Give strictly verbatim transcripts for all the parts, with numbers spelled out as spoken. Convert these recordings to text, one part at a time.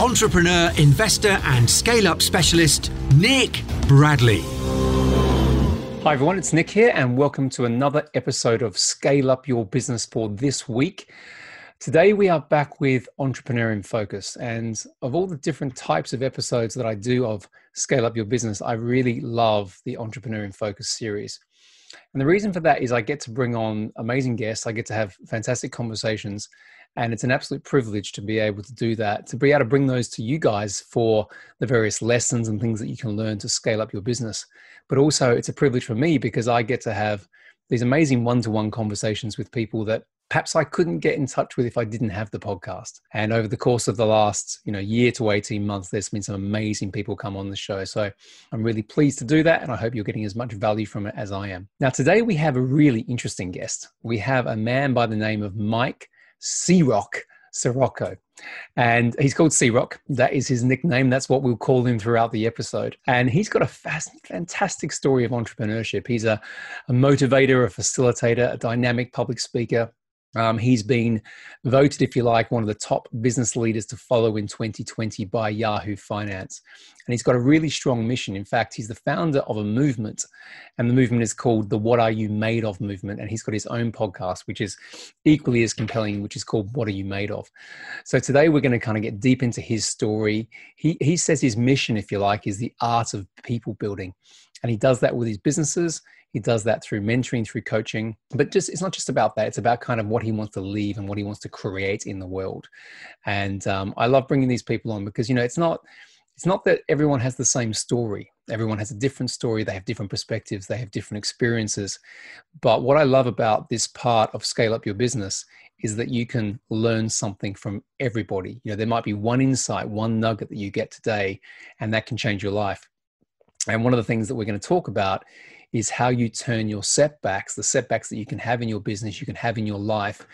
entrepreneur, investor, and scale-up specialist, Nick Bradley. Hi, everyone. It's Nick here, and welcome to another episode of Scale Up Your Business for this week. Today, we are back with Entrepreneur in Focus. And of all the different types of episodes that I do of Scale Up Your Business, I really love the Entrepreneur in Focus series. And the reason for that is I get to bring on amazing guests. I get to have fantastic conversations. And it's an absolute privilege to be able to do that, to be able to bring those to you guys for the various lessons and things that you can learn to scale up your business. But also it's a privilege for me because I get to have these amazing one-to-one conversations with people that perhaps I couldn't get in touch with if I didn't have the podcast. And over the course of the last, you know, year to eighteen months, there's been some amazing people come on the show. So I'm really pleased to do that. And I hope you're getting as much value from it as I am. Now, today we have a really interesting guest. We have a man by the name of Mike C-Roc, Ciorrocco. And he's called C-Roc. That is his nickname. That's what we'll call him throughout the episode. And he's got a fast, fantastic story of entrepreneurship. He's a, a motivator, a facilitator, a dynamic public speaker. Um, he's been voted, if you like, one of the top business leaders to follow in twenty twenty by Yahoo Finance. And he's got a really strong mission. In fact, he's the founder of a movement, and the movement is called the What Are You Made Of Movement. And he's got his own podcast, which is equally as compelling, which is called What Are You Made Of? So today we're going to kind of get deep into his story. He he says his mission, if you like, is the art of people building. And he does that with his businesses. He does that through mentoring, through coaching, but just, it's not just about that. It's about kind of what he wants to leave and what he wants to create in the world. And um, I love bringing these people on because, you know, it's not, it's not that everyone has the same story. Everyone has a different story. They have different perspectives. They have different experiences. But what I love about this part of Scale Up Your Business is that you can learn something from everybody. You know, there might be one insight, one nugget that you get today, and that can change your life. And one of the things that we're going to talk about is how you turn your setbacks, the setbacks that you can have in your business, you can have in your life,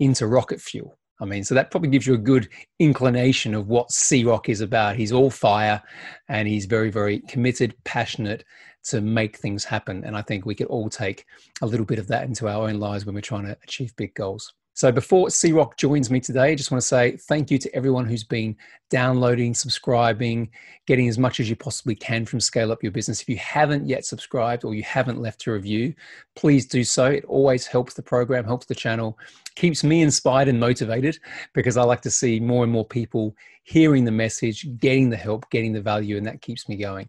into rocket fuel. I mean, so that probably gives you a good inclination of what C-Roc is about. He's all fire and he's very, very committed, passionate to make things happen. And I think we could all take a little bit of that into our own lives when we're trying to achieve big goals. So before C-Roc joins me today, I just want to say thank you to everyone who's been downloading, subscribing, getting as much as you possibly can from Scale Up Your Business. If you haven't yet subscribed or you haven't left a review, please do so. It always helps the program, helps the channel, keeps me inspired and motivated because I like to see more and more people hearing the message, getting the help, getting the value, and that keeps me going.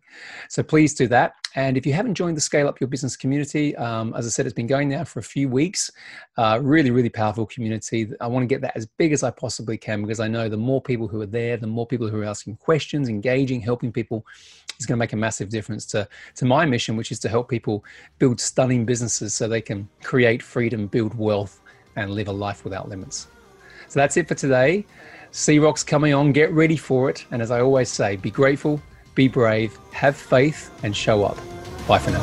So please do that. And if you haven't joined the Scale Up Your Business community, um, as I said, it's been going now for a few weeks. Uh, really, really powerful community. I want to get that as big as I possibly can because I know the more people who are there, the more people who are asking questions, engaging, helping people, is going to make a massive difference to, to my mission, which is to help people build stunning businesses so they can create freedom, build wealth, and live a life without limits. So that's it for today. C-Roc's coming on. Get ready for it. And as I always say, be grateful, be brave, have faith, and show up. Bye for now.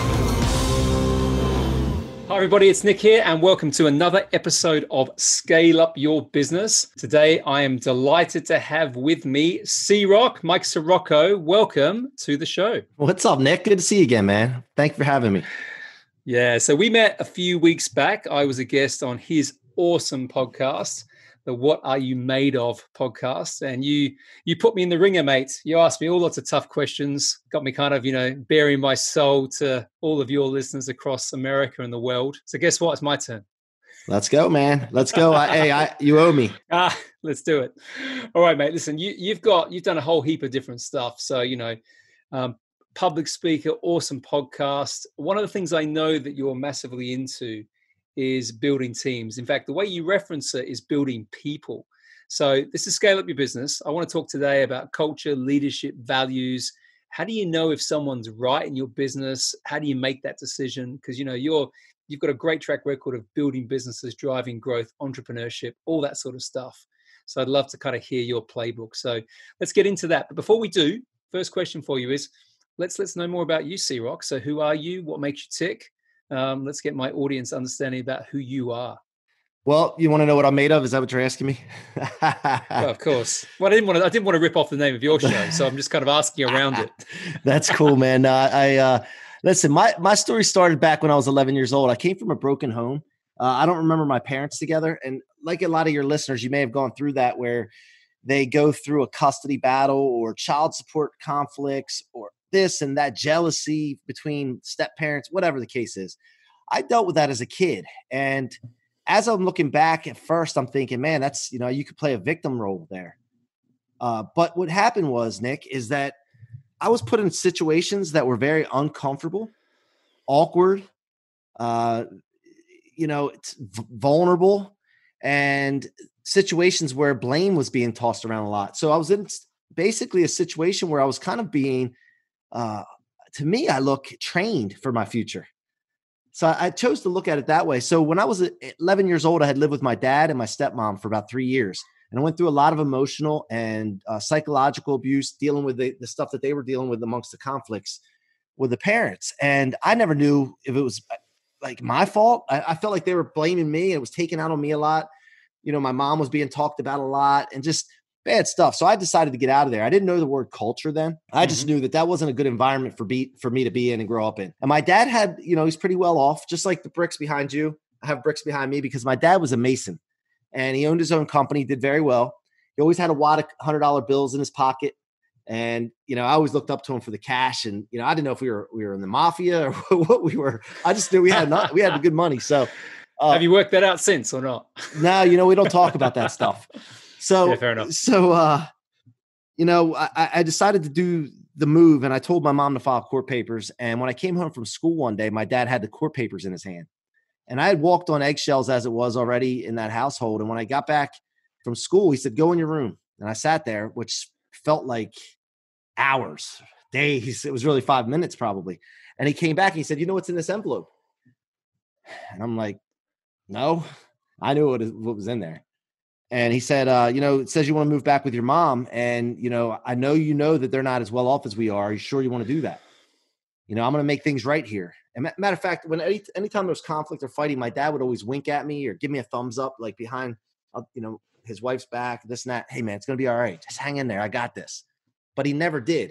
Hi, everybody. It's Nick here, and welcome to another episode of Scale Up Your Business. Today, I am delighted to have with me C-Roc, Mike Ciorrocco. Welcome to the show. What's up, Nick? Good to see you again, man. Thank you for having me. Yeah, so we met a few weeks back. I was a guest on his awesome podcast, the What Are You Made Of podcast. And you you put me in the ringer, mate. You asked me all lots of tough questions, got me kind of, you know, bearing my soul to all of your listeners across America and the world. So guess what? It's my turn. Let's go, man. Let's go. I, hey, I, you owe me. Ah, let's do it. All right, mate. Listen, you, you've got, you've done a whole heap of different stuff. So, you know, um, public speaker, awesome podcast. One of the things I know that you're massively into is building teams. In fact, the way you reference it is building people. So this is Scale Up Your Business. I want to talk today about culture, leadership, values. How do you know if someone's right in your business? How do you make that decision? Because, you know, you're, you've got a great track record of building businesses, driving growth, entrepreneurship, all that sort of stuff. So I'd love to kind of hear your playbook. So let's get into that. But before we do, first question for you is, let's let's know more about you, C-Roc. So who are you? What makes you tick? Um, let's get my audience understanding about who you are. Well, you want to know what I'm made of? Is that what you're asking me? Well, of course. Well, I didn't want to. I didn't want to rip off the name of your show, so I'm just kind of asking around it. That's cool, man. Uh, I uh, listen. My my story started back when I was eleven years old. I came from a broken home. Uh, I don't remember my parents together, and like a lot of your listeners, you may have gone through that where they go through a custody battle or child support conflicts or this and that, jealousy between step parents, whatever the case is. I dealt with that as a kid, and as I'm looking back at first, I'm thinking, man, that's, you know, you could play a victim role there. Uh, but what happened was, Nick, is that I was put in situations that were very uncomfortable, awkward, uh, you know, vulnerable, and situations where blame was being tossed around a lot. So I was in basically a situation where I was kind of being, uh, to me, I look trained for my future. So I chose to look at it that way. So when I was eleven years old, I had lived with my dad and my stepmom for about three years. And I went through a lot of emotional and uh, psychological abuse, dealing with the, the stuff that they were dealing with amongst the conflicts with the parents. And I never knew if it was like my fault. I, I felt like they were blaming me. It was taken out on me a lot. You know, my mom was being talked about a lot and just bad stuff. So I decided to get out of there. I didn't know the word culture then. I just mm-hmm. knew that that wasn't a good environment for be, for me to be in and grow up in. And my dad had, you know, he's pretty well off, just like the bricks behind you. I have bricks behind me because my dad was a mason and he owned his own company, did very well. He always had a wad of one hundred dollar bills in his pocket. And, you know, I always looked up to him for the cash. And, you know, I didn't know if we were we were in the mafia or what we were. I just knew we had not, we had good money. So uh, have you worked that out since or not? No, you know, we don't talk about that stuff. So, yeah, fair enough. So, uh, you know, I, I decided to do the move and I told my mom to file court papers. And when I came home from school one day, my dad had the court papers in his hand and I had walked on eggshells as it was already in that household. And when I got back from school, he said, go in your room. And I sat there, which felt like hours, days. It was really five minutes probably. And he came back and he said, you know what's in this envelope? And I'm like, no, I knew what, what was in there. And he said, uh, you know, it says you want to move back with your mom. And, you know, I know, you know, that they're not as well off as we are. Are you sure you want to do that? You know, I'm going to make things right here. And matter of fact, when any, anytime there was conflict or fighting, my dad would always wink at me or give me a thumbs up, like behind, you know, his wife's back, this and that. Hey man, it's going to be all right. Just hang in there. I got this. But he never did.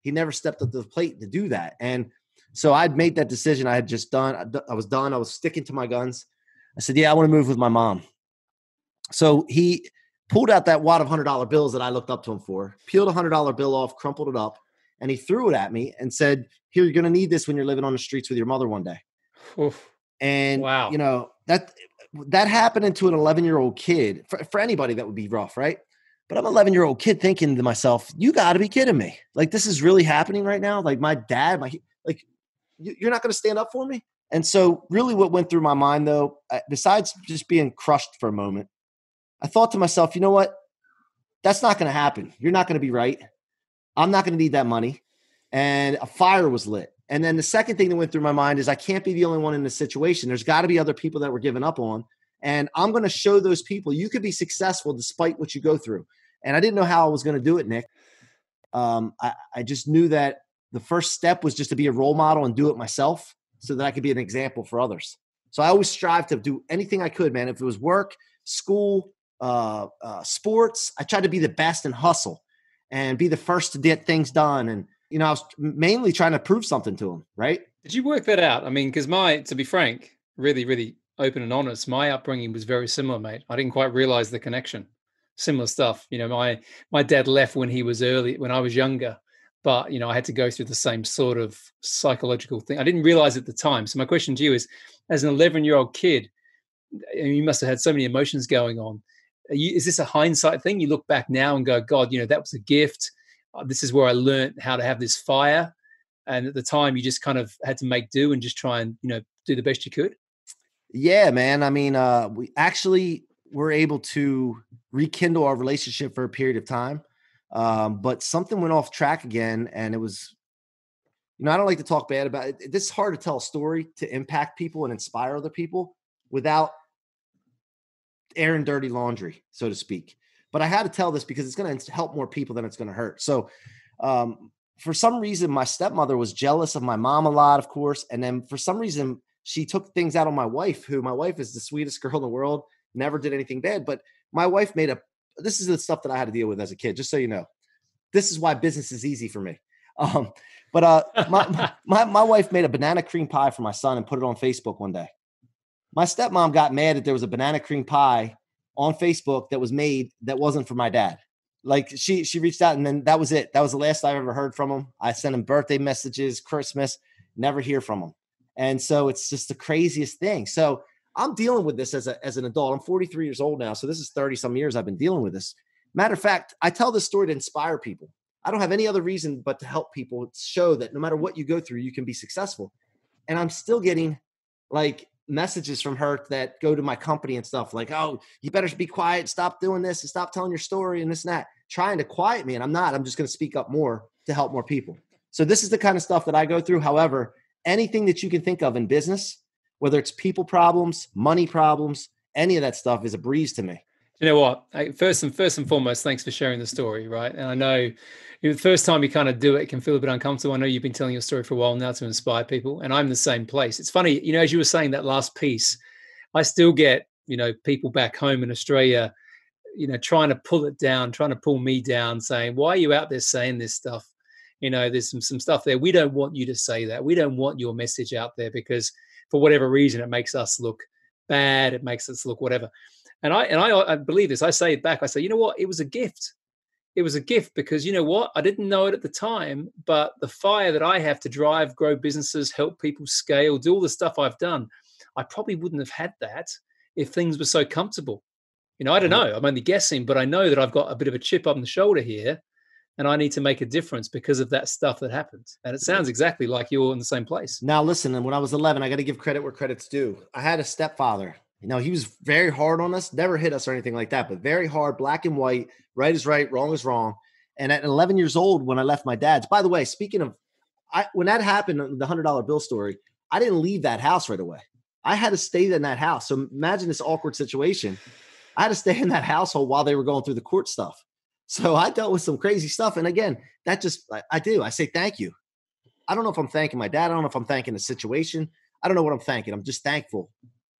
He never stepped up to the plate to do that. And so I'd made that decision. I had just done, I was done. I was sticking to my guns. I said, yeah, I want to move with my mom. So he pulled out that wad of one hundred dollar bills that I looked up to him for, peeled a one hundred dollar bill off, crumpled it up, and he threw it at me and said, here, you're going to need this when you're living on the streets with your mother one day. Oof. And, wow. you know, that that happened to an eleven-year-old kid. For, for anybody, that would be rough, right? But I'm an eleven-year-old kid thinking to myself, you got to be kidding me. Like, this is really happening right now? Like, my dad, my like, you're not going to stand up for me? And so really what went through my mind, though, besides just being crushed for a moment, I thought to myself, you know what? That's not going to happen. You're not going to be right. I'm not going to need that money. And a fire was lit. And then the second thing that went through my mind is I can't be the only one in this situation. There's got to be other people that were giving up on. And I'm going to show those people you could be successful despite what you go through. And I didn't know how I was going to do it, Nick. Um, I, I just knew that the first step was just to be a role model and do it myself so that I could be an example for others. So I always strive to do anything I could, man. If it was work, school, Uh, uh, sports. I tried to be the best and hustle and be the first to get things done. And, you know, I was mainly trying to prove something to him, right? Did you work that out? I mean, cause my, to be frank, really, really open and honest, my upbringing was very similar, mate. I didn't quite realize the connection, similar stuff. You know, my, my dad left when he was early, when I was younger, but you know, I had to go through the same sort of psychological thing. I didn't realize at the time. So my question to you is, as an eleven year old kid, you must've had so many emotions going on. Is this a hindsight thing? You look back now and go, God, you know, that was a gift. This is where I learned how to have this fire. And at the time you just kind of had to make do and just try and, you know, do the best you could. Yeah, man. I mean, uh, we actually were able to rekindle our relationship for a period of time. Um, but something went off track again. And it was, you know, I don't like to talk bad about it. It's hard to tell a story to impact people and inspire other people without airing dirty laundry, so to speak. But I had to tell this because it's going to help more people than it's going to hurt. So um, for some reason, my stepmother was jealous of my mom a lot, of course. And then for some reason, she took things out on my wife, who my wife is the sweetest girl in the world, never did anything bad. But my wife made a, this is the stuff that I had to deal with as a kid, just so you know. This is why business is easy for me. Um, but uh, my, my, my, my wife made a banana cream pie for my son and put it on Facebook one day. My stepmom got mad that there was a banana cream pie on Facebook that was made that wasn't for my dad. Like she, she reached out, and then that was it. That was the last I ever heard from him. I sent him birthday messages, Christmas, never hear from him. And so it's just the craziest thing. So I'm dealing with this as a, as an adult. I'm forty-three years old now. So this is thirty some years I've been dealing with this. Matter of fact, I tell this story to inspire people. I don't have any other reason but to help people show that no matter what you go through, you can be successful. And I'm still getting like messages from her that go to my company and stuff like, oh, you better be quiet, stop doing this and stop telling your story and this and that, trying to quiet me. And I'm not, I'm just going to speak up more to help more people. So this is the kind of stuff that I go through. However, anything that you can think of in business, whether it's people problems, money problems, any of that stuff is a breeze to me. You know what? First and first and foremost, thanks for sharing the story, right? And I know the first time you kind of do it, it can feel a bit uncomfortable. I know you've been telling your story for a while now to inspire people, and I'm the same place. It's funny, you know, as you were saying that last piece, I still get, you know, people back home in Australia, you know, trying to pull it down, trying to pull me down, saying, why are you out there saying this stuff? You know, there's some some stuff there. We don't want you to say that. We don't want your message out there because for whatever reason, it makes us look bad. It makes us look whatever. And I and I, I believe this. I say it back. I say, you know what? It was a gift. It was a gift because you know what? I didn't know it at the time, but the fire that I have to drive, grow businesses, help people scale, do all the stuff I've done, I probably wouldn't have had that if things were so comfortable. You know, I don't know. I'm only guessing, but I know that I've got a bit of a chip on the shoulder here, and I need to make a difference because of that stuff that happened. And it sounds exactly like you're in the same place. Now, listen, and when I was eleven, I got to give credit where credit's due. I had a stepfather. You know, he was very hard on us, never hit us or anything like that, but very hard, black and white, right is right, wrong is wrong. And at eleven years old, when I left my dad's, by the way, speaking of, I, when that happened, the one hundred dollar bill story, I didn't leave that house right away. I had to stay in that house. So imagine this awkward situation. I had to stay in that household while they were going through the court stuff. So I dealt with some crazy stuff. And again, that just, I, I do, I say, thank you. I don't know if I'm thanking my dad. I don't know if I'm thanking the situation. I don't know what I'm thanking. I'm just thankful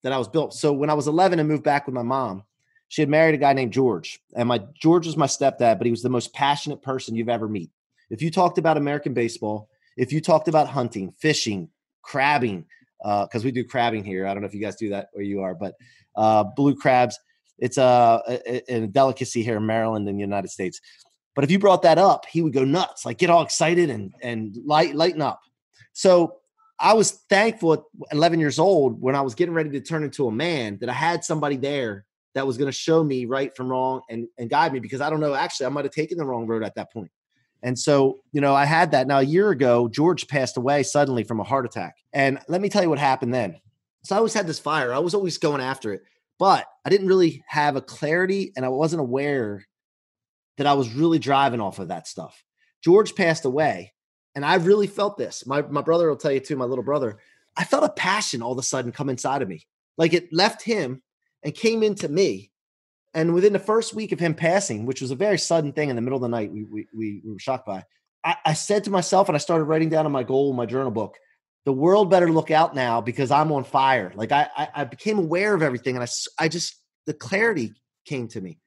that I was built. So when I was eleven and moved back with my mom, she had married a guy named George. And my George was my stepdad, but he was the most passionate person you've ever met. If you talked about American baseball, if you talked about hunting, fishing, crabbing, uh, because we do crabbing here. I don't know if you guys do that where you are, but uh, blue crabs, it's a, a, a delicacy here in Maryland and the United States. But if you brought that up, he would go nuts, like get all excited and and light, lighten up. So I was thankful at eleven years old when I was getting ready to turn into a man that I had somebody there that was going to show me right from wrong and, and guide me because I don't know, actually, I might have taken the wrong road at that point. And so, you know, I had that. Now, a year ago, George passed away suddenly from a heart attack. And let me tell you what happened then. So I always had this fire. I was always going after it, but I didn't really have a clarity and I wasn't aware that I was really driving off of that stuff. George passed away. And I really felt this. My my brother will tell you too, my little brother, I felt a passion all of a sudden come inside of me. Like it left him and came into me. And within the first week of him passing, which was a very sudden thing in the middle of the night, we we, we were shocked by, I, I said to myself, and I started writing down in my goal, in my journal book, the world better look out now because I'm on fire. Like I, I, I became aware of everything. And I, I just, the clarity came to me.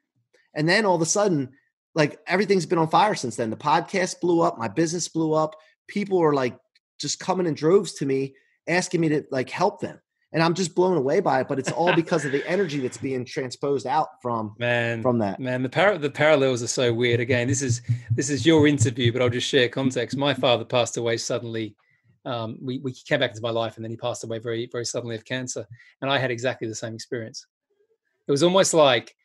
And then all of a sudden, like everything's been on fire since then. The podcast blew up. My business blew up. People are like just coming in droves to me, asking me to like help them. And I'm just blown away by it. But it's all because of the energy that's being transposed out from, man, from that. Man, the par- the parallels are so weird. Again, this is this is your interview, but I'll just share context. My father passed away suddenly. Um, we, we came back into my life and then he passed away very, very suddenly of cancer. And I had exactly the same experience. It was almost like,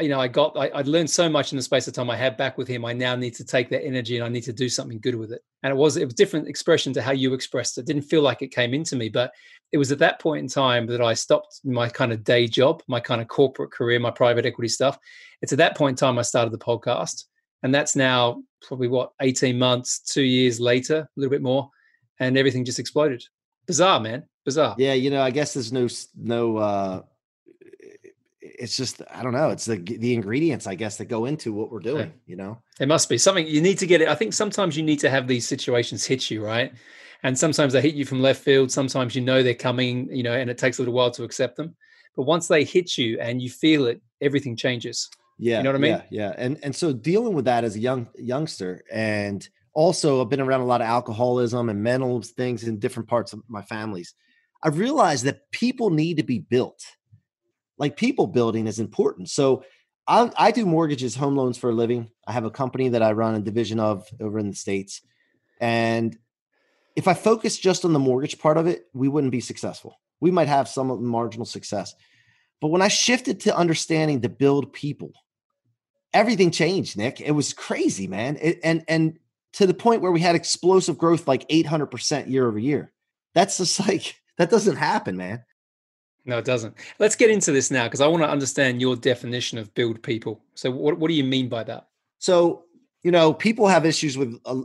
you know, I got, I, I'd learned so much in the space of time I had back with him. I now need to take that energy and I need to do something good with it. And it was, it was a different expression to how you expressed it. It didn't feel like it came into me, but it was at that point in time that I stopped my kind of day job, my kind of corporate career, my private equity stuff. It's at that point in time I started the podcast. And that's now probably what, eighteen months, two years later, a little bit more. And everything just exploded. Bizarre, man. Bizarre. Yeah. You know, I guess there's no, no, uh, it's just, I don't know. It's the, the ingredients, I guess, that go into what we're doing, yeah. you know, it must be something you need to get it. I think sometimes you need to have these situations hit you, right? And sometimes they hit you from left field. Sometimes, you know, they're coming, you know, and it takes a little while to accept them. But once they hit you and you feel it, everything changes. Yeah. You know what I mean? Yeah. yeah. And, and so dealing with that as a young youngster, and also I've been around a lot of alcoholism and mental things in different parts of my families. I realized that people need to be built. Like, people building is important. So I, I do mortgages, home loans for a living. I have a company that I run a division of over in the States. And if I focus just on the mortgage part of it, we wouldn't be successful. We might have some marginal success. But when I shifted to understanding to build people, everything changed, Nick. It was crazy, man. It, and, and to the point where we had explosive growth, like eight hundred percent year over year. That's just like, that doesn't happen, man. No, it doesn't. Let's get into this now, because I want to understand your definition of build people. So what, what do you mean by that? So, you know, people have issues with, uh,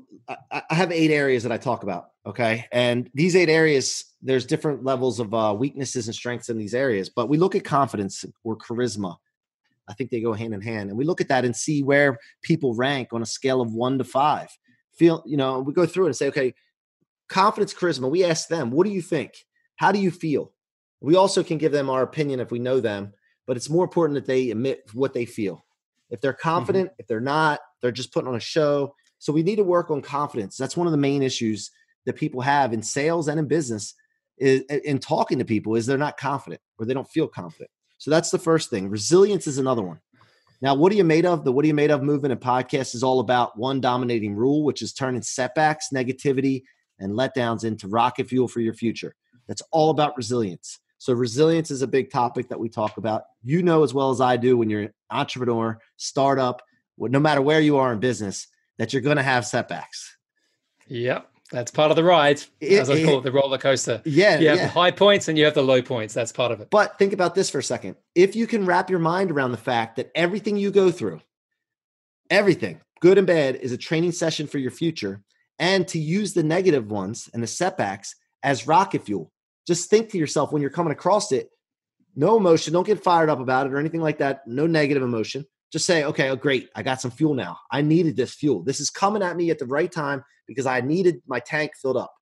I, I have eight areas that I talk about. Okay. And these eight areas, there's different levels of uh, weaknesses and strengths in these areas, but we look at confidence or charisma. I think they go hand in hand. And we look at that and see where people rank on a scale of one to five. Feel, you know, we go through it and say, okay, confidence, charisma. We ask them, what do you think? How do you feel? We also can give them our opinion if we know them, but it's more important that they admit what they feel. If they're confident, mm-hmm. if they're not, they're just putting on a show. So we need to work on confidence. That's one of the main issues that people have in sales and in business, is in talking to people, is they're not confident or they don't feel confident. So that's the first thing. Resilience is another one. Now, what are you made of? The What Are You Made Of movement and podcast is all about one dominating rule, which is turning setbacks, negativity, and letdowns into rocket fuel for your future. That's all about resilience. So resilience is a big topic that we talk about. You know as well as I do, when you're an entrepreneur, startup, no matter where you are in business, that you're going to have setbacks. Yep. That's part of the ride, it, as I it, call it, the roller coaster. Yeah. You have yeah. the high points and you have the low points. That's part of it. But think about this for a second. If you can wrap your mind around the fact that everything you go through, everything, good and bad, is a training session for your future, and to use the negative ones and the setbacks as rocket fuel. Just think to yourself when you're coming across it, no emotion, don't get fired up about it or anything like that. No negative emotion. Just say, okay, oh, great. I got some fuel now. I needed this fuel. This is coming at me at the right time because I needed my tank filled up.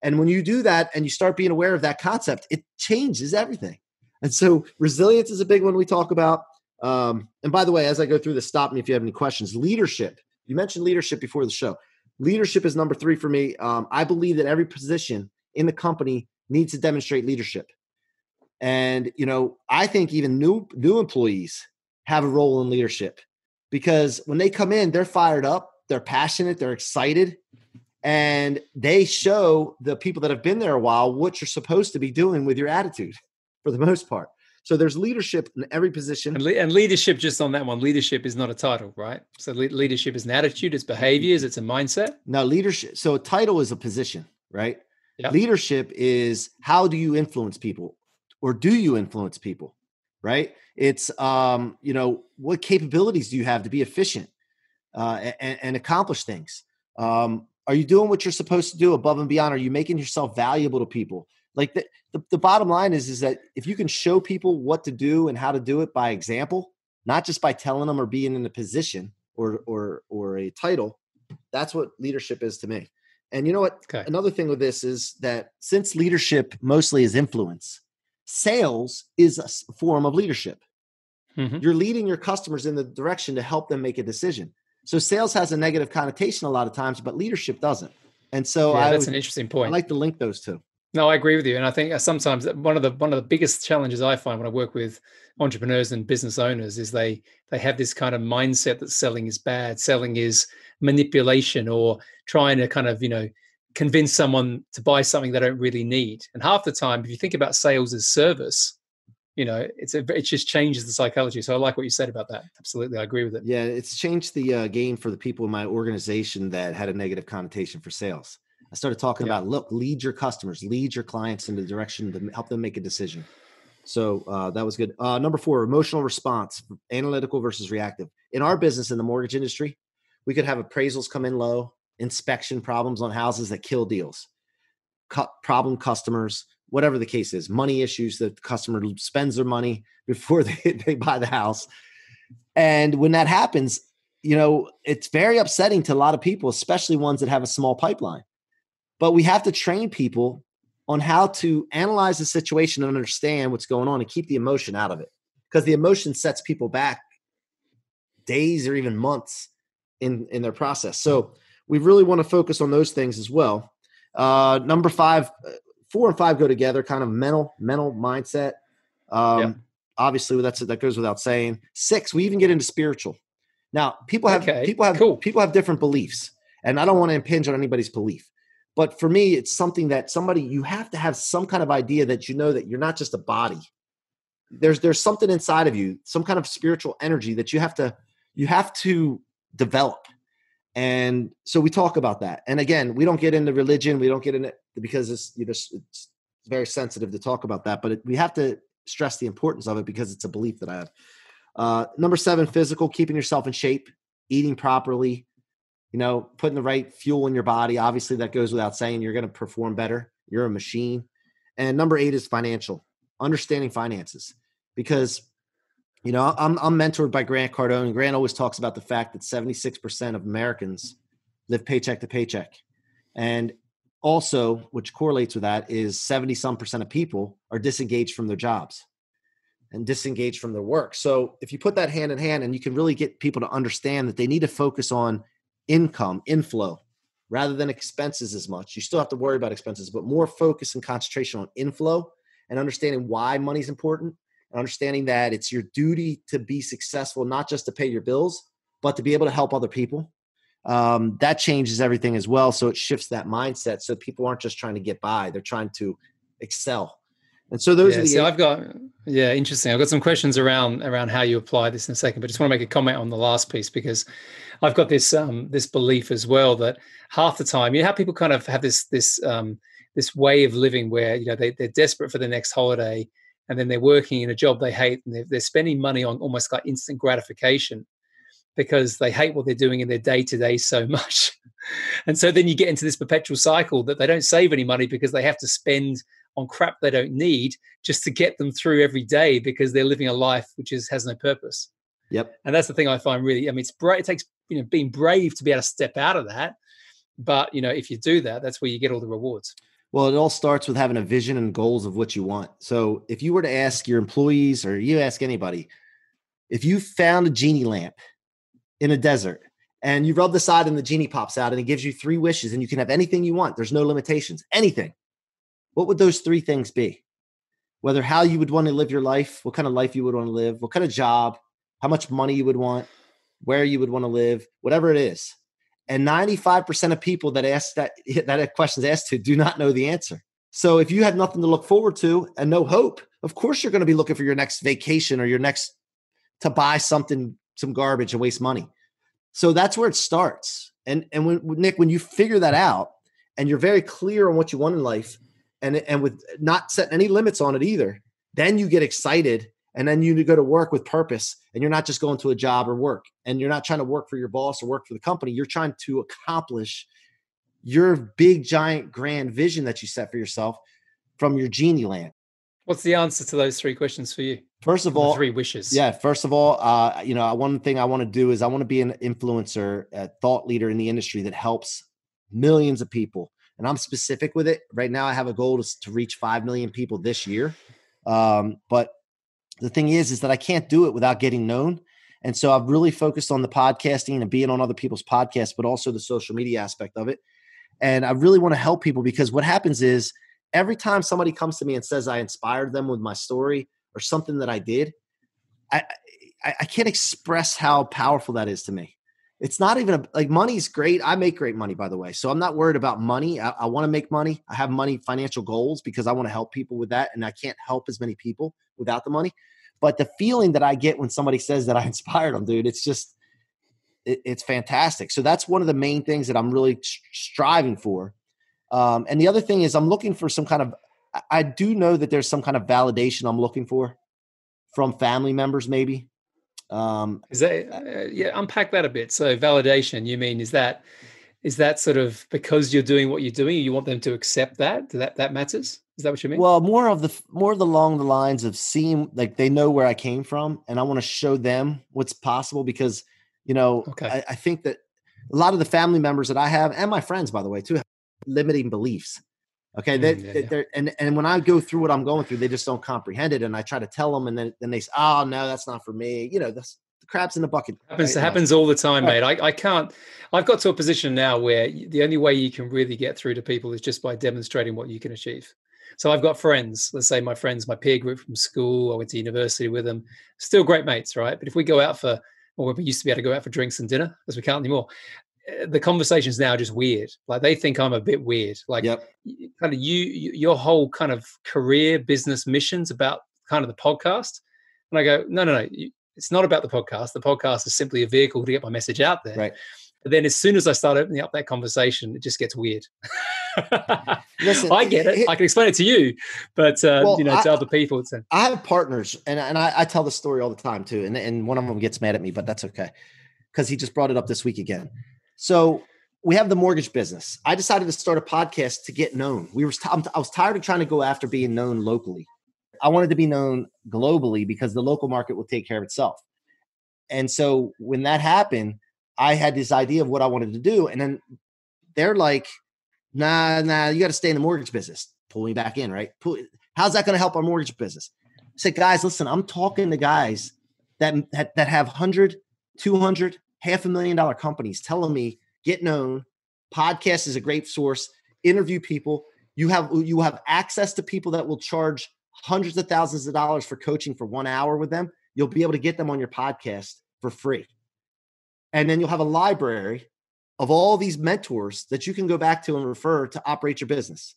And when you do that and you start being aware of that concept, it changes everything. And so resilience is a big one we talk about. Um, and by the way, as I go through this, stop me if you have any questions. Leadership. You mentioned leadership before the show. Leadership is number three for me. Um, I believe that every position in the company needs to demonstrate leadership. And, you know, I think even new, new employees have a role in leadership, because when they come in, they're fired up, they're passionate, they're excited, and they show the people that have been there a while what you're supposed to be doing with your attitude for the most part. So there's leadership in every position. And, le- and leadership, just on that one, leadership is not a title, right? So le- leadership is an attitude, it's behaviors, it's a mindset. No, leadership. So a title is a position, right? Yep. Leadership is, how do you influence people, or do you influence people, right? It's, um, you know, what capabilities do you have to be efficient uh, and, and accomplish things? Um, are you doing what you're supposed to do above and beyond? Are you making yourself valuable to people? Like the, the, the bottom line is, is that if you can show people what to do and how to do it by example, not just by telling them or being in a position or, or, or a title, that's what leadership is to me. And you know what? Okay. Another thing with this is that since leadership mostly is influence, sales is a form of leadership. Mm-hmm. You're leading your customers in the direction to help them make a decision. So sales has a negative connotation a lot of times, but leadership doesn't. And so yeah, I that's would, an interesting point. I like to link those two. No, I agree with you. And I think sometimes one of the one of the biggest challenges I find when I work with entrepreneurs and business owners is they they have this kind of mindset that selling is bad, selling is manipulation, or trying to kind of, you know, convince someone to buy something they don't really need. And half the time, if you think about sales as service, you know, it's a, it just changes the psychology. So I like what you said about that. Absolutely. I agree with it. Yeah, it's changed the uh, game for the people in my organization that had a negative connotation for sales. I started talking yeah. about, look, lead your customers, lead your clients in the direction to help them make a decision. So uh, that was good. Uh, number four, emotional response, analytical versus reactive. In our business, in the mortgage industry, we could have appraisals come in low, inspection problems on houses that kill deals, cut problem customers, whatever the case is, money issues, the customer spends their money before they, they buy the house. And when that happens, you know, it's very upsetting to a lot of people, especially ones that have a small pipeline. But we have to train people on how to analyze the situation and understand what's going on and keep the emotion out of it. Because the emotion sets people back days or even months in, in their process. So we really want to focus on those things as well. Uh, number five, four and five go together, kind of mental, mental mindset. Um, yep. Obviously, that's that goes without saying. Six, we even get into spiritual. Now, people have okay, people have cool. people have different beliefs, and I don't want to impinge on anybody's belief. But for me, it's something that somebody you have to have some kind of idea that you know that you're not just a body. There's there's something inside of you, some kind of spiritual energy that you have to you have to develop. And so we talk about that. And again, we don't get into religion. We don't get into because it's you know, it's very sensitive to talk about that. But it, we have to stress the importance of it because it's a belief that I have. Uh, number seven, physical, keeping yourself in shape, eating properly, you know, putting the right fuel in your body. Obviously that goes without saying, you're going to perform better. You're a machine. And number eight is financial, understanding finances, because, you know, I'm, I'm mentored by Grant Cardone, and Grant always talks about the fact that seventy-six percent of Americans live paycheck to paycheck. And also, which correlates with that, is seventy some percent of people are disengaged from their jobs and disengaged from their work. So if you put that hand in hand, and you can really get people to understand that they need to focus on income, inflow, rather than expenses as much. You still have to worry about expenses, but more focus and concentration on inflow and understanding why money's important and understanding that it's your duty to be successful, not just to pay your bills, but to be able to help other people. Um, that changes everything as well. So it shifts that mindset. So people aren't just trying to get by, they're trying to excel. And so those yeah, are the so I've got yeah, interesting. I've got some questions around around how you apply this in a second, but just want to make a comment on the last piece, because I've got this um, this belief as well that half the time, you know, how people kind of have this this um, this way of living where, you know, they they're desperate for the next holiday, and then they're working in a job they hate, and they're, they're spending money on almost like instant gratification because they hate what they're doing in their day to day so much. And so then you get into this perpetual cycle that they don't save any money because they have to spend on crap they don't need just to get them through every day, because they're living a life which is has no purpose. Yep. And that's the thing I find really, I mean, it's bright. It takes, you know, being brave to be able to step out of that. But, you know, if you do that, that's where you get all the rewards. Well, it all starts with having a vision and goals of what you want. So if you were to ask your employees, or you ask anybody, if you found a genie lamp in a desert and you rub the side and the genie pops out and it gives you three wishes and you can have anything you want, there's no limitations, anything. What would those three things be? Whether how you would want to live your life, what kind of life you would want to live, what kind of job, how much money you would want, where you would want to live, whatever it is. And ninety-five percent of people that ask that, that question's asked to do not know the answer. So if you have nothing to look forward to and no hope, of course you're going to be looking for your next vacation or your next to buy something, some garbage and waste money. So that's where it starts. And, and when, Nick, when you figure that out and you're very clear on what you want in life, And and with not setting any limits on it either, then you get excited and then you go to work with purpose, and you're not just going to a job or work, and you're not trying to work for your boss or work for the company. You're trying to accomplish your big, giant, grand vision that you set for yourself from your genie land. What's the answer to those three questions for you? First of all, the three wishes. Yeah. First of all, uh, you know, one thing I want to do is I want to be an influencer, a thought leader in the industry that helps millions of people. And I'm specific with it. Right now, I have a goal to, to reach five million people this year. Um, but the thing is, is that I can't do it without getting known. And so I've really focused on the podcasting and being on other people's podcasts, but also the social media aspect of it. And I really want to help people, because what happens is every time somebody comes to me and says I inspired them with my story or something that I did, I I, I can't express how powerful that is to me. It's not even a, like money's great. I make great money, by the way. So I'm not worried about money. I, I want to make money. I have money, financial goals, because I want to help people with that. And I can't help as many people without the money. But the feeling that I get when somebody says that I inspired them, dude, it's just, it, it's fantastic. So that's one of the main things that I'm really sh- striving for. Um, and the other thing is I'm looking for some kind of, I, I do know that there's some kind of validation I'm looking for from family members, maybe. Um, is that, uh, yeah, unpack that a bit. So validation, you mean, is that is that sort of because you're doing what you're doing, you want them to accept that that that matters? Is that what you mean? Well, more of the more of the, along the lines of seeing like they know where I came from, and I want to show them what's possible because, you know, okay. I, I think that a lot of the family members that I have and my friends, by the way, too, have limiting beliefs. Okay. Mm, they, yeah, they, yeah. They're, and, and when I go through what I'm going through, they just don't comprehend it. And I try to tell them, and then, then they say, oh, no, that's not for me. You know, that's the crab's in the bucket. It happens, right? It happens all the time, mate. I, I can't, I've got to a position now where the only way you can really get through to people is just by demonstrating what you can achieve. So I've got friends, let's say my friends, my peer group from school, I went to university with them, still great mates, right? But if we go out for, or we used to be able to go out for drinks and dinner, because we can't anymore, the conversation's now just weird. Like they think I'm a bit weird. Like yep. kind of you, your whole kind of career, business mission's about kind of the podcast. And I go, no, no, no, it's not about the podcast. The podcast is simply a vehicle to get my message out there. Right. But then as soon as I start opening up that conversation, it just gets weird. Listen, I get it. it. I can explain it to you, but uh, well, you know, to I, other people. It's a- I have partners, and and I, I tell this story all the time too. And and one of them gets mad at me, but that's okay, because he just brought it up this week again. So we have the mortgage business. I decided to start a podcast to get known. We were t- I was tired of trying to go after being known locally. I wanted to be known globally because the local market will take care of itself. And so when that happened, I had this idea of what I wanted to do, and then they're like, nah, nah, you got to stay in the mortgage business. Pull me back in, right? Pull, how's that going to help our mortgage business? I said, guys, listen, I'm talking to guys that, that, that have one hundred, two hundred, half a million dollar companies telling me, get known. Podcast is a great source. Interview people. You have, you have access to people that will charge hundreds of thousands of dollars for coaching for one hour with them. You'll be able to get them on your podcast for free. And then you'll have a library of all these mentors that you can go back to and refer to operate your business.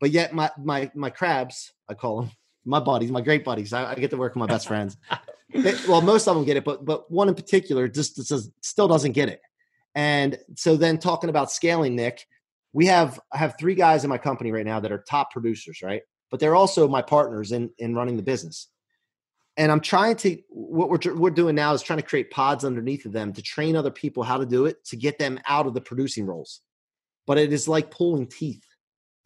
But yet my my my crabs, I call them, my buddies, my great buddies, I, I get to work with my best friends. They, well, most of them get it, but but one in particular just, just still doesn't get it. And so then talking about scaling, Nick, we have, I have three guys in my company right now that are top producers, right? But they're also my partners in, in running the business. And I'm trying to, what we're we're doing now is trying to create pods underneath of them to train other people how to do it, to get them out of the producing roles. But it is like pulling teeth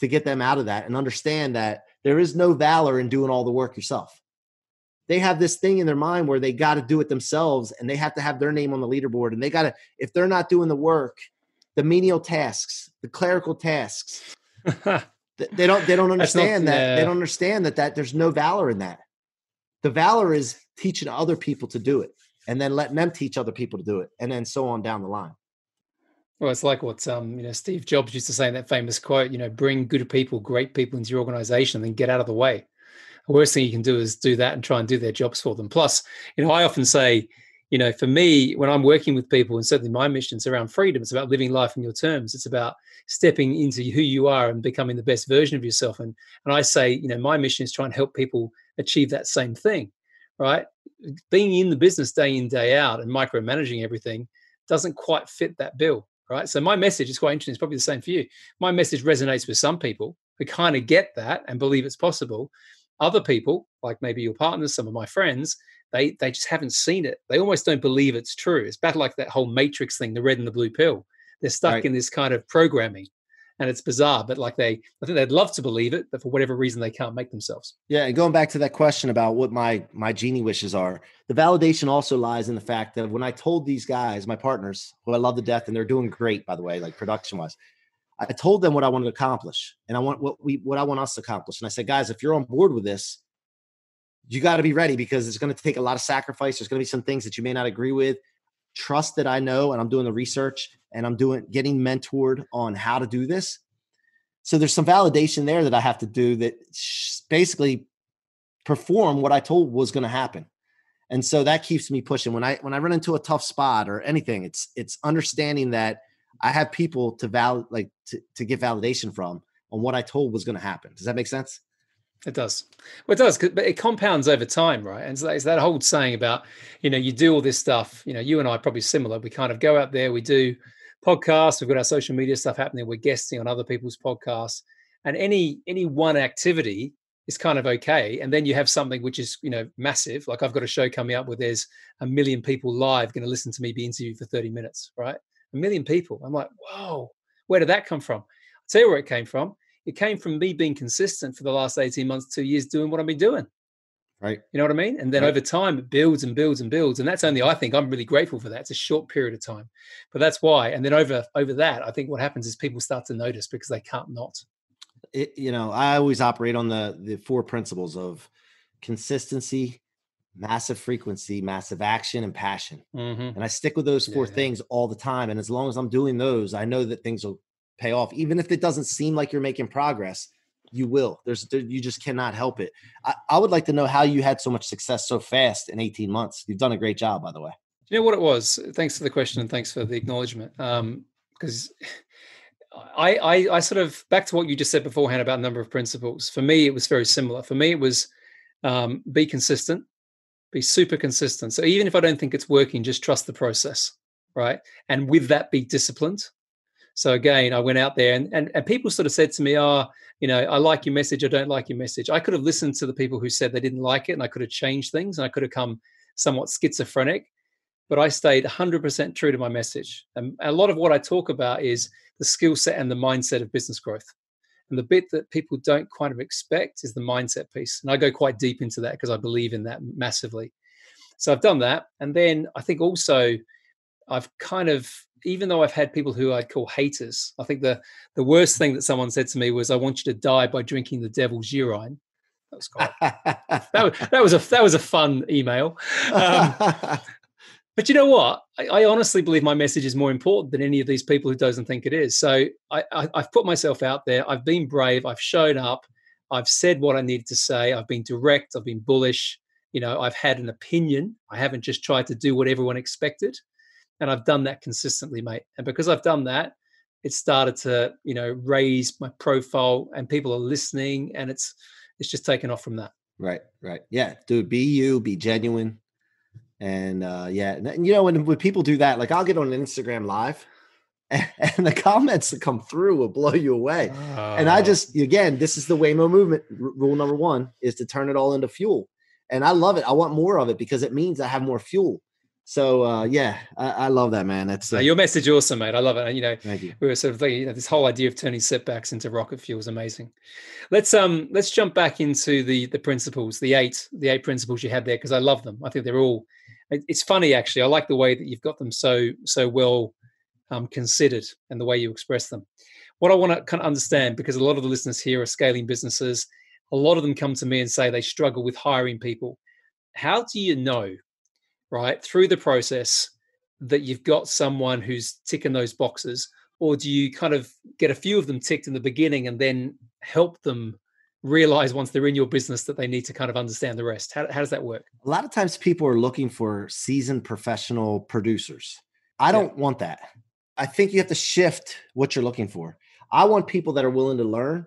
to get them out of that and understand that there is no valor in doing all the work yourself. They have this thing in their mind where they got to do it themselves, and they have to have their name on the leaderboard. And they got to, if they're not doing the work, the menial tasks, the clerical tasks, they don't they don't understand not, that. Uh... They don't understand that that there's no valor in that. The valor is teaching other people to do it, and then letting them teach other people to do it, and then so on down the line. Well, it's like what um, you know, Steve Jobs used to say in that famous quote, you know, bring good people, great people into your organization, and then get out of the way. The worst thing you can do is do that and try and do their jobs for them. Plus, you know, I often say, you know, for me, when I'm working with people, and certainly my mission's around freedom, it's about living life on your terms. It's about stepping into who you are and becoming the best version of yourself. And and I say, you know, my mission is try and help people achieve that same thing, right? Being in the business day in, day out and micromanaging everything doesn't quite fit that bill, right? So my message is quite interesting. It's probably the same for you. My message resonates with some people who kind of get that and believe it's possible. Other people, like maybe your partners, some of my friends, They they just haven't seen it. They almost don't believe it's true. It's back like that whole Matrix thing, the red and the blue pill. They're stuck right in this kind of programming, and it's bizarre. But like they, I think they'd love to believe it, but for whatever reason, they can't make themselves. Yeah, and going back to that question about what my my genie wishes are, the validation also lies in the fact that when I told these guys, my partners, who I love to death, and they're doing great, by the way, like production wise, I told them what I wanted to accomplish, and I want what we what I want us to accomplish. And I said, guys, if you're on board with this, you got to be ready because it's going to take a lot of sacrifice. There's going to be some things that you may not agree with. Trust that I know, and I'm doing the research, and I'm doing getting mentored on how to do this. So there's some validation there that I have to do that basically perform what I told was going to happen. And so that keeps me pushing. When I when I run into a tough spot or anything, it's it's understanding that I have people to valid like to, to get validation from on what I told was going to happen. Does that make sense? It does. Well, it does, but it compounds over time, right? And so it's that whole saying about, you know, you do all this stuff, you know, you and I are probably similar. We kind of go out there, we do podcasts, we've got our social media stuff happening, we're guesting on other people's podcasts, and any any one activity is kind of okay. And then you have something which is, you know, massive. Like I've got a show coming up where there's a million people live going to listen to me be interviewed for thirty minutes, right? a million people. I'm like, whoa, where did that come from? I'll tell you where it came from. It came from me being consistent for the last eighteen months, two years, doing what I've been doing. Right. You know what I mean? And then right. over time, it builds and builds and builds. And that's only, I think, I'm really grateful for that. It's a short period of time. But that's why. And then over over that, I think what happens is people start to notice because they can't not. It, you know, I always operate on the, the four principles of consistency, massive frequency, massive action, and passion. Mm-hmm. And I stick with those four yeah. things all the time. And as long as I'm doing those, I know that things will pay off. Even if it doesn't seem like you're making progress, you will. There's, there, you just cannot help it. I, I would like to know how you had so much success so fast in eighteen months. You've done a great job, by the way. You know what it was? Thanks for the question and thanks for the acknowledgement. Um, because I, I, I sort of, back to what you just said beforehand about number of principles. For me, it was very similar. For me, it was um, be consistent, be super consistent. So even if I don't think it's working, just trust the process, right? And with that, be disciplined. So again, I went out there and, and, and people sort of said to me, oh, you know, I like your message. I don't like your message. I could have listened to the people who said they didn't like it and I could have changed things and I could have come somewhat schizophrenic, but I stayed one hundred percent true to my message. And a lot of what I talk about is the skill set and the mindset of business growth. And the bit that people don't kind of expect is the mindset piece. And I go quite deep into that because I believe in that massively. So I've done that. And then I think also I've kind of, even though I've had people who I call haters, I think the, the worst thing that someone said to me was, I want you to die by drinking the devil's urine. That was quite, that, was, that, was a, that was a fun email. Um, but you know what? I, I honestly believe my message is more important than any of these people who doesn't think it is. So I, I, I've put myself out there. I've been brave. I've shown up. I've said what I needed to say. I've been direct. I've been bullish. You know, I've had an opinion. I haven't just tried to do what everyone expected. And I've done that consistently, mate. And because I've done that, it started to, you know, raise my profile and people are listening and it's, it's just taken off from that. Right. Right. Yeah. Dude, be you, be genuine. And uh, yeah. And you know, when, when people do that, like I'll get on an Instagram live and, and the comments that come through will blow you away. Uh, and I just, again, this is the Waymo movement. R- rule number one is to turn it all into fuel. And I love it. I want more of it because it means I have more fuel. So, uh, yeah, I, I love that, man. That's uh, your message. Awesome, mate. I love it. And, you know, thank you. We were sort of like, you know, this whole idea of turning setbacks into rocket fuel is amazing. Let's, um, let's jump back into the, the principles, the eight, the eight principles you had there. Cause I love them. I think they're all, it's funny, actually. I like the way that you've got them so, so well um, considered and the way you express them. What I want to kind of understand, because a lot of the listeners here are scaling businesses. A lot of them come to me and say they struggle with hiring people. How do you know, right, through the process that you've got someone who's ticking those boxes, or do you kind of get a few of them ticked in the beginning and then help them realize once they're in your business that they need to kind of understand the rest? How, how does that work? A lot of times people are looking for seasoned professional producers. I don't yeah. want that. I think you have to shift what you're looking for. I want people that are willing to learn,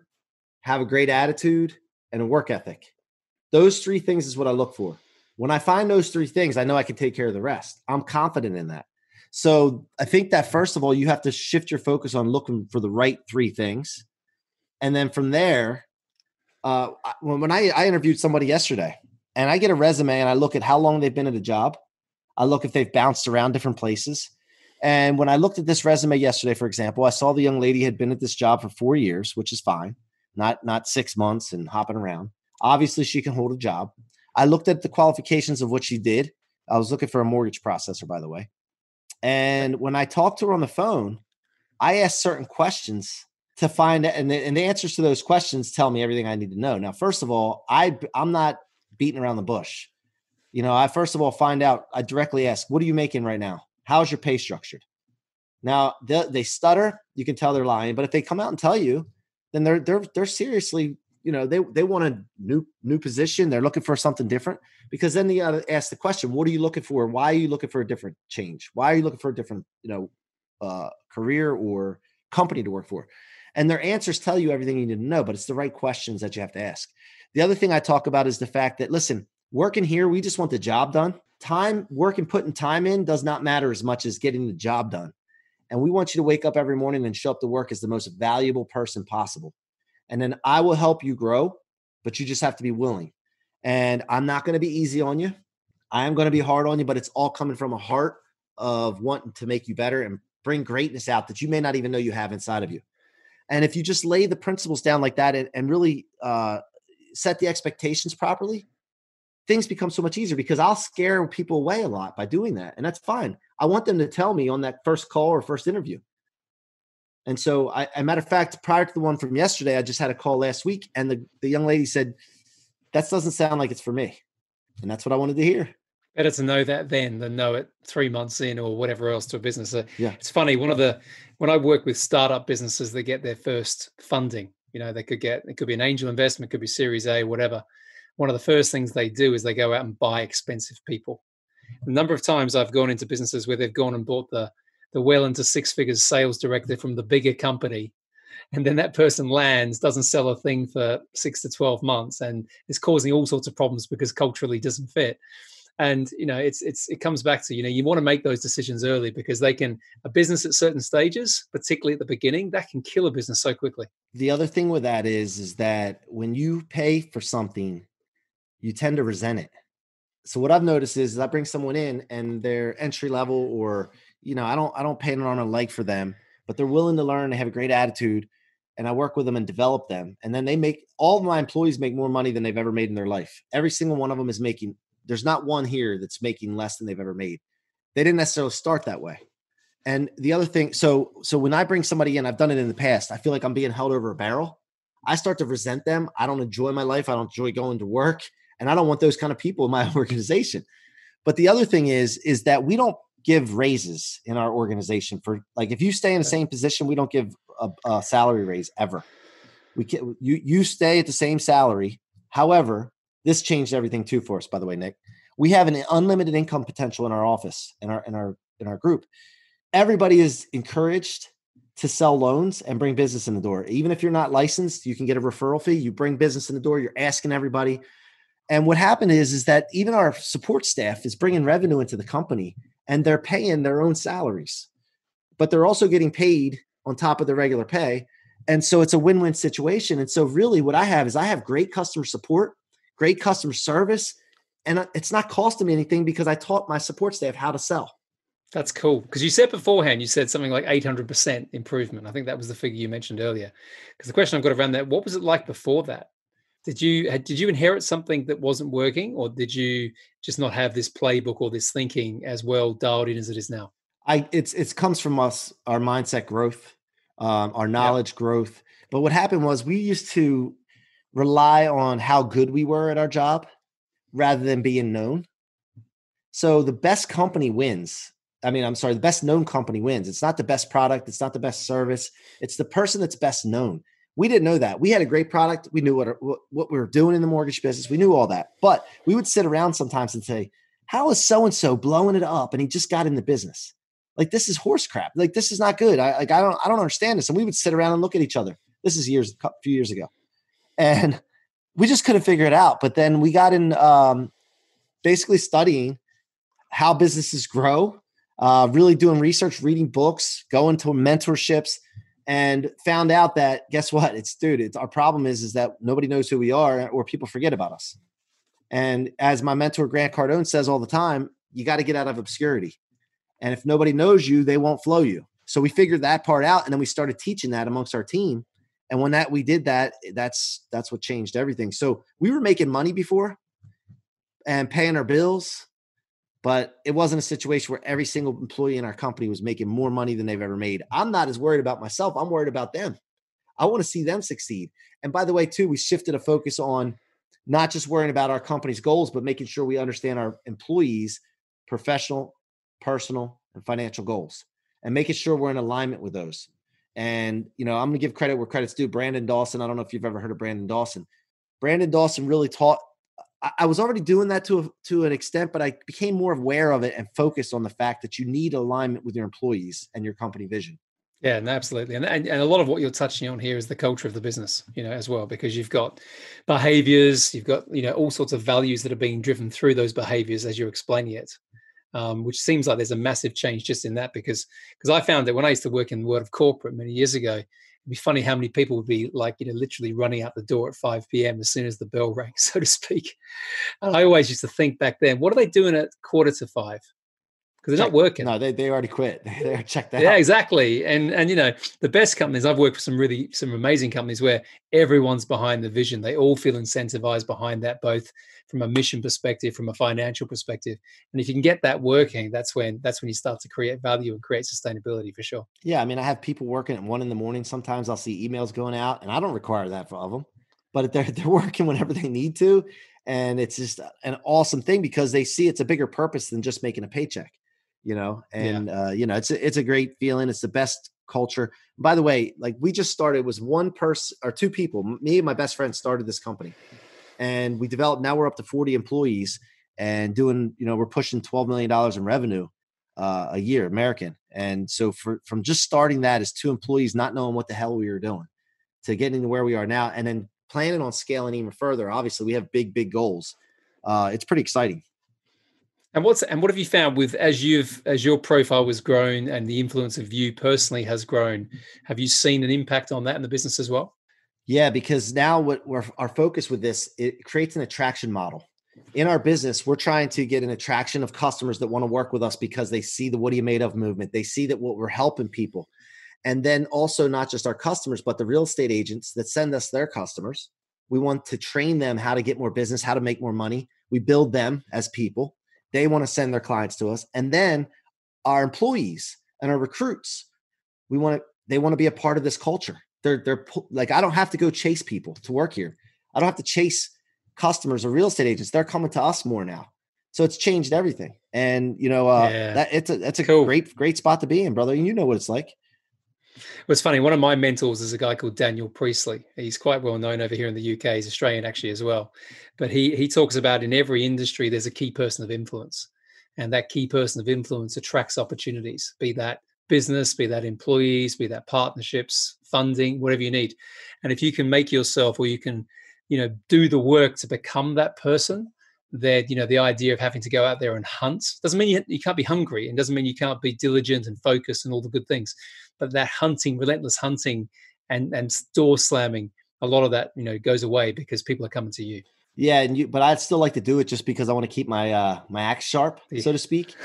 have a great attitude, and a work ethic. Those three things is what I look for. When I find those three things, I know I can take care of the rest. I'm confident in that. So I think that first of all, you have to shift your focus on looking for the right three things. And then from there, uh, when I, I interviewed somebody yesterday and I get a resume and I look at how long they've been at a job. I look if they've bounced around different places. And when I looked at this resume yesterday, for example, I saw the young lady had been at this job for four years, which is fine. Not, not six months and hopping around. Obviously she can hold a job. I looked at the qualifications of what she did. I was looking for a mortgage processor, by the way. And when I talked to her on the phone, I asked certain questions to find out, and the, and the answers to those questions tell me everything I need to know. Now, first of all, I, I'm not beating around the bush. You know, I first of all find out, I directly ask, what are you making right now? How's your pay structured? Now, they, they stutter. You can tell they're lying. But if they come out and tell you, then they're they're they're seriously, you know, they, they want a new, new position. They're looking for something different, because then they gotta ask the question, what are you looking for? Why are you looking for a different change? Why are you looking for a different, you know, uh, career or company to work for? And their answers tell you everything you need to know, but it's the right questions that you have to ask. The other thing I talk about is the fact that, listen, working here, we just want the job done. Time, work and putting time in does not matter as much as getting the job done. And we want you to wake up every morning and show up to work as the most valuable person possible. And then I will help you grow, but you just have to be willing. And I'm not going to be easy on you. I am going to be hard on you, but it's all coming from a heart of wanting to make you better and bring greatness out that you may not even know you have inside of you. And if you just lay the principles down like that and, and really uh, set the expectations properly, things become so much easier, because I'll scare people away a lot by doing that. And that's fine. I want them to tell me on that first call or first interview. And so I, as a matter of fact, prior to the one from yesterday, I just had a call last week, and the, the young lady said, that doesn't sound like it's for me. And that's what I wanted to hear. Better to know that then than know it three months in or whatever else to a business. So yeah. It's funny. One of the, when I work with startup businesses, they get their first funding, you know, they could get, it could be an angel investment, could be Series A, whatever. One of the first things they do is they go out and buy expensive people. The number of times I've gone into businesses where they've gone and bought the, the well into six figures sales director from the bigger company. And then that person lands, doesn't sell a thing for six to twelve months, and is causing all sorts of problems because culturally doesn't fit. And, you know, it's, it's, it comes back to, you know, you want to make those decisions early, because they can, a business at certain stages, particularly at the beginning, that can kill a business so quickly. The other thing with that is, is that when you pay for something, you tend to resent it. So what I've noticed is, is I bring someone in and they're entry level, or, you know, I don't, I don't pay an arm and a leg for them, but they're willing to learn. They have a great attitude, and I work with them and develop them. And then they make, all of my employees make more money than they've ever made in their life. Every single one of them is making, there's not one here that's making less than they've ever made. They didn't necessarily start that way. And the other thing, so, so when I bring somebody in, I've done it in the past, I feel like I'm being held over a barrel. I start to resent them. I don't enjoy my life. I don't enjoy going to work. And I don't want those kind of people in my organization. But the other thing is, is that we don't give raises in our organization for, like, if you stay in the same position, we don't give a, a salary raise ever. We can't, you, you stay at the same salary. However, this changed everything too for us, by the way, Nick. We have an unlimited income potential in our office, in our, in our, in our group. Everybody is encouraged to sell loans and bring business in the door. Even if you're not licensed, you can get a referral fee. You bring business in the door, you're asking everybody. And what happened is, is that even our support staff is bringing revenue into the company, and they're paying their own salaries, but they're also getting paid on top of their regular pay. And so it's a win-win situation. And so really what I have is I have great customer support, great customer service, and it's not costing me anything because I taught my support staff how to sell. That's cool. Because you said beforehand, you said something like eight hundred percent improvement. I think that was the figure you mentioned earlier. Because the question I've got around that, what was it like before that? Did you did you inherit something that wasn't working, or did you just not have this playbook or this thinking as well dialed in as it is now? I it's it comes from us, our mindset growth, um, our knowledge yeah. growth. But what happened was we used to rely on how good we were at our job rather than being known. So the best company wins. I mean, I'm sorry, the best known company wins. It's not the best product. It's not the best service. It's the person that's best known. We didn't know that. We had a great product. We knew what, our, what we were doing in the mortgage business. We knew all that. But we would sit around sometimes and say, how is so-and-so blowing it up? And he just got in the business. Like, this is horse crap. Like, this is not good. I, like, I don't, I don't understand this. And we would sit around and look at each other. This is years, a few years ago. And we just couldn't figure it out. But then we got in um, basically studying how businesses grow, uh, really doing research, reading books, going to mentorships, and found out that, guess what? It's dude, it's, our problem is, is that nobody knows who we are, or people forget about us. And as my mentor, Grant Cardone, says all the time, you got to get out of obscurity. And if nobody knows you, they won't flow you. So we figured that part out. And then we started teaching that amongst our team. And when that we did that, that's that's what changed everything. So we were making money before and paying our bills, but it wasn't a situation where every single employee in our company was making more money than they've ever made. I'm not as worried about myself. I'm worried about them. I want to see them succeed. And by the way, too, we shifted a focus on not just worrying about our company's goals, but making sure we understand our employees' professional, personal, and financial goals, and making sure we're in alignment with those. And, you know, I'm going to give credit where credit's due. Brandon Dawson, I don't know if you've ever heard of Brandon Dawson. Brandon Dawson really taught, I, I was already doing that to, a, to an extent, but I became more aware of it and focused on the fact that you need alignment with your employees and your company vision. Yeah, no, absolutely. And, and and a lot of what you're touching on here is the culture of the business, you know, as well, because you've got behaviors, you've got, you know, all sorts of values that are being driven through those behaviors as you're explaining it. Um, which seems like there's a massive change just in that, because because I found that when I used to work in the world of corporate many years ago, it'd be funny how many people would be, like, you know, literally running out the door at five p.m. as soon as the bell rang, so to speak. And I always used to think back then, what are they doing at quarter to five? because they're check, not working. No, they, they already quit. They checked that. Yeah, out. Exactly. And and you know, the best companies, I've worked for some really some amazing companies where everyone's behind the vision. They all feel incentivized behind that, both from a mission perspective, from a financial perspective. And if you can get that working, that's when that's when you start to create value and create sustainability for sure. Yeah, I mean, I have people working at one in the morning. Sometimes I'll see emails going out, and I don't require that for all of them, but they're they're working whenever they need to. And it's just an awesome thing because they see it's a bigger purpose than just making a paycheck, you know, and, yeah. uh, you know, it's a, it's a great feeling. It's the best culture. By the way, like we just started was one person or two people, me and my best friend started this company and we developed, now we're up to forty employees and doing, you know, we're pushing twelve million dollars in revenue uh, a year American. And so for, from just starting that as two employees, not knowing what the hell we were doing to getting to where we are now. And then planning on scaling even further. Obviously, we have big, big goals. Uh, it's pretty exciting. And what's and what have you found with as you've as your profile was grown and the influence of you personally has grown? Have you seen an impact on that in the business as well? Yeah, because now what we're, our focus with this, it creates an attraction model. In our business, we're trying to get an attraction of customers that want to work with us because they see the What Are You Made Of movement. They see that what we're helping people. And then also not just our customers, but the real estate agents that send us their customers. We want to train them how to get more business, how to make more money. We build them as people. They want to send their clients to us. And then our employees and our recruits, we want to, they want to be a part of this culture. They're, they're like, I don't have to go chase people to work here. I don't have to chase customers or real estate agents. They're coming to us more now. So it's changed everything. And you know, uh, yeah. that it's a, that's a cool. great, great spot to be in, brother. And you know what it's like. Well, it's funny. One of my mentors is a guy called Daniel Priestley. He's quite well known over here in the U K. He's Australian actually as well. But he he talks about in every industry, there's a key person of influence. And that key person of influence attracts opportunities, be that business, be that employees, be that partnerships, funding, whatever you need. And if you can make yourself or you can, you know, do the work to become that person, that, you know, the idea of having to go out there and hunt doesn't mean you, you can't be hungry and doesn't mean you can't be diligent and focused and all the good things, but that hunting, relentless hunting and, and door slamming, a lot of that, you know, goes away because people are coming to you. Yeah. And you, but I'd still like to do it just because I want to keep my, uh, my axe sharp, yeah. so to speak.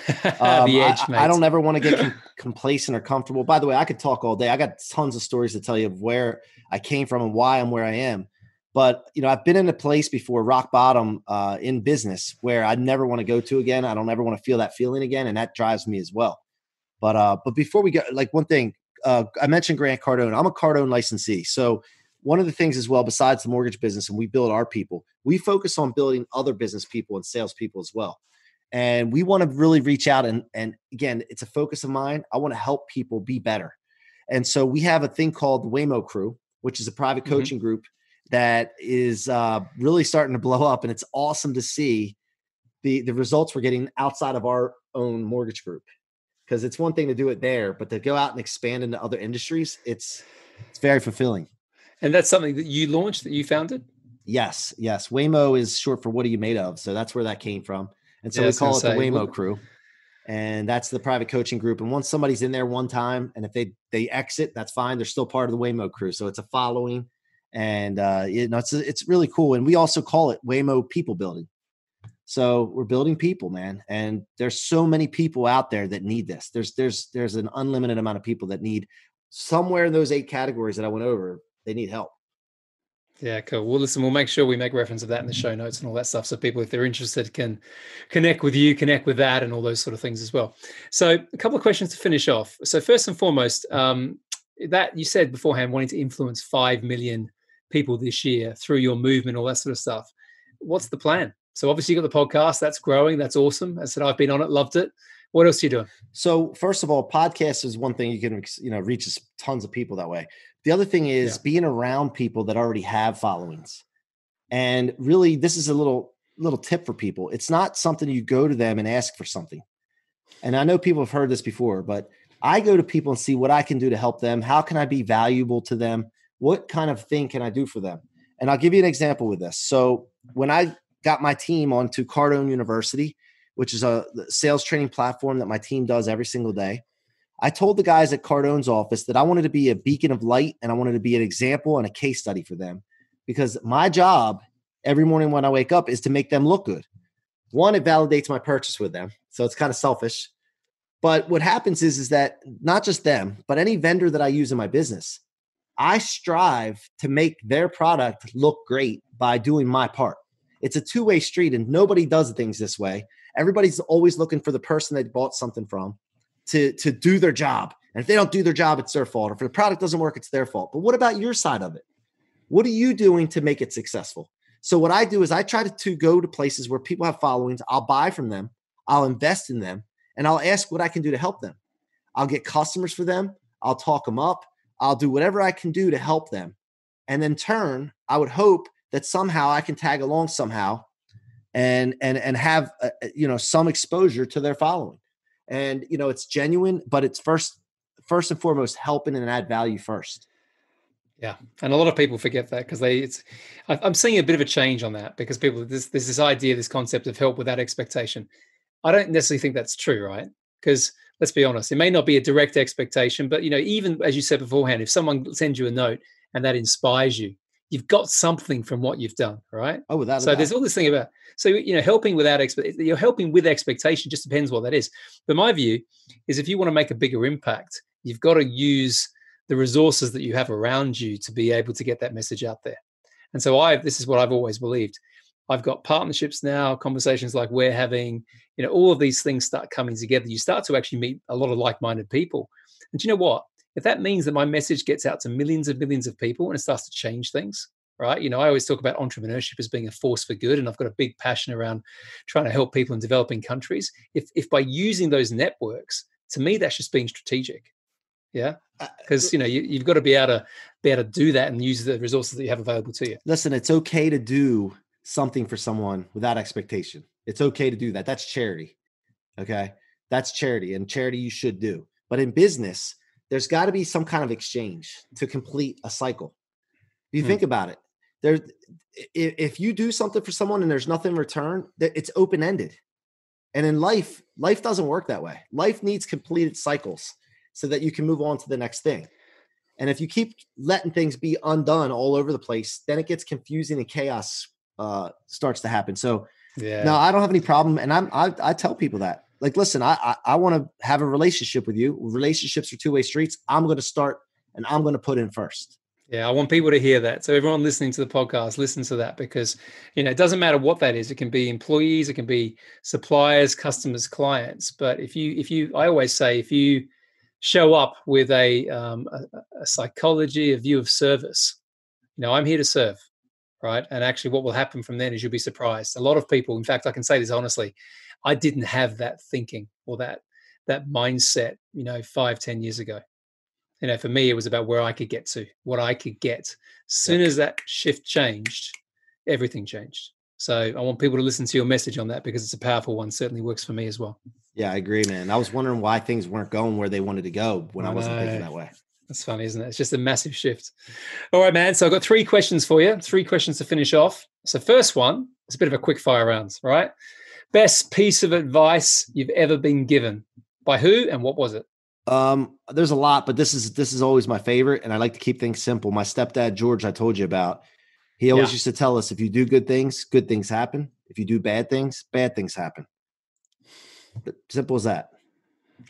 Um, the edge, I, I don't ever want to get com- complacent or comfortable. By the way, I could talk all day. I got tons of stories to tell you of where I came from and why I'm where I am. But, you know, I've been in a place before, rock bottom uh, in business, where I never want to go to again. I don't ever want to feel that feeling again. And that drives me as well. But uh, but before we go, like one thing, uh, I mentioned Grant Cardone. I'm a Cardone licensee. So one of the things as well, besides the mortgage business, and we build our people, we focus on building other business people and salespeople as well. And we want to really reach out. And, and again, it's a focus of mine. I want to help people be better. And so we have a thing called the Waymo Crew, which is a private coaching mm-hmm. group that is uh, really starting to blow up. And it's awesome to see the, the results we're getting outside of our own mortgage group. Because it's one thing to do it there, but to go out and expand into other industries, it's it's very fulfilling. And that's something that you launched, that you founded? Yes, yes. Waymo is short for What Are You Made Of? So that's where that came from. And so yeah, we call it say, the Waymo what? Crew. And that's the private coaching group. And once somebody's in there one time, and if they, they exit, that's fine. They're still part of the Waymo Crew. So it's a following. And uh, you know, it's it's really cool. And we also call it Waymo People Building. So we're building people, man. And there's so many people out there that need this. There's there's there's an unlimited amount of people that need somewhere in those eight categories that I went over. They need help. Yeah, cool. Well, listen, we'll make sure we make reference of that in the show notes and all that stuff. So people, if they're interested, can connect with you, connect with that and all those sort of things as well. So a couple of questions to finish off. So first and foremost, um, that you said beforehand, wanting to influence five million people this year through your movement, all that sort of stuff. What's the plan? So obviously you got the podcast, that's growing, that's awesome. I said, I've been on it, loved it. What else are you doing? So first of all, podcast is one thing you can, you know, reach tons of people that way. The other thing is yeah. being around people that already have followings. And really, this is a little, little tip for people. It's not something you go to them and ask for something. And I know people have heard this before, but I go to people and see what I can do to help them. How can I be valuable to them? What kind of thing can I do for them? And I'll give you an example with this. So when I got my team onto Cardone University, which is a sales training platform that my team does every single day, I told the guys at Cardone's office that I wanted to be a beacon of light and I wanted to be an example and a case study for them, because my job every morning when I wake up is to make them look good. One, it validates my purchase with them. So it's kind of selfish. But what happens is, is that not just them, but any vendor that I use in my business, I strive to make their product look great by doing my part. It's a two-way street, and nobody does things this way. Everybody's always looking for the person they bought something from to, to do their job. And if they don't do their job, it's their fault. Or if the product doesn't work, it's their fault. But what about your side of it? What are you doing to make it successful? So what I do is I try to, to go to places where people have followings. I'll buy from them. I'll invest in them. And I'll ask what I can do to help them. I'll get customers for them. I'll talk them up. I'll do whatever I can do to help them. And in turn, I would hope that somehow I can tag along somehow and, and, and have, uh, you know, some exposure to their following. And, you know, it's genuine, but it's first, first and foremost, helping and add value first. Yeah. And a lot of people forget that because they, it's, I'm seeing a bit of a change on that because people, there's, there's this idea, this concept of help without expectation. I don't necessarily think that's true, right? Because let's be honest, it may not be a direct expectation, but, you know, even as you said beforehand, if someone sends you a note and that inspires you, you've got something from what you've done, right? Oh, without so there's all this thing about, so, you know, helping without, expect, you're helping with expectation, just depends what that is. But my view is if you want to make a bigger impact, you've got to use the resources that you have around you to be able to get that message out there. And so I, this is what I've always believed. I've got partnerships now, conversations like we're having, you know, all of these things start coming together. You start to actually meet a lot of like-minded people. And do you know what? If that means that my message gets out to millions and millions of people and it starts to change things, right? You know, I always talk about entrepreneurship as being a force for good. And I've got a big passion around trying to help people in developing countries. If, if by using those networks, to me, that's just being strategic. Yeah, because, you know, you, you've got to be able to be able to do that and use the resources that you have available to you. Listen, it's okay to do something for someone without expectation. It's okay to do that. That's charity. Okay, that's charity, and charity you should do. But in business, there's got to be some kind of exchange to complete a cycle. If you hmm. think about it, there, if you do something for someone and there's nothing in return, it's open ended. And in life, life doesn't work that way. Life needs completed cycles so that you can move on to the next thing. And if you keep letting things be undone all over the place, then it gets confusing and chaos uh, starts to happen. So yeah. No, I don't have any problem. And I'm, I, I tell people that, like, listen, I, I, I want to have a relationship with you. Relationships are two-way streets. I'm going to start and I'm going to put in first. Yeah, I want people to hear that. So everyone listening to the podcast, listen to that, because, you know, it doesn't matter what that is. It can be employees, it can be suppliers, customers, clients. But if you, if you, I always say, if you show up with a, um, a, a psychology, a view of service. You know, I'm here to serve, right? And actually what will happen from then is you'll be surprised. A lot of people, in fact, I can say this honestly, I didn't have that thinking or that that mindset, you know, five, ten years ago. You know, for me, it was about where I could get to, what I could get. As soon as that shift changed, everything changed. So I want people to listen to your message on that because it's a powerful one. Certainly works for me as well. Yeah, I agree, man. I was wondering why things weren't going where they wanted to go when I, I wasn't thinking that way. That's funny, isn't it? It's just a massive shift. All right, man. So I've got three questions for you, three questions to finish off. So first one, it's a bit of a quick fire round, right? Best piece of advice you've ever been given by who and what was it? Um, there's a lot, but this is this is always my favorite, and I like to keep things simple. My stepdad, George, I told you about, he always yeah. used to tell us, if you do good things, good things happen. If you do bad things, bad things happen. Simple as that.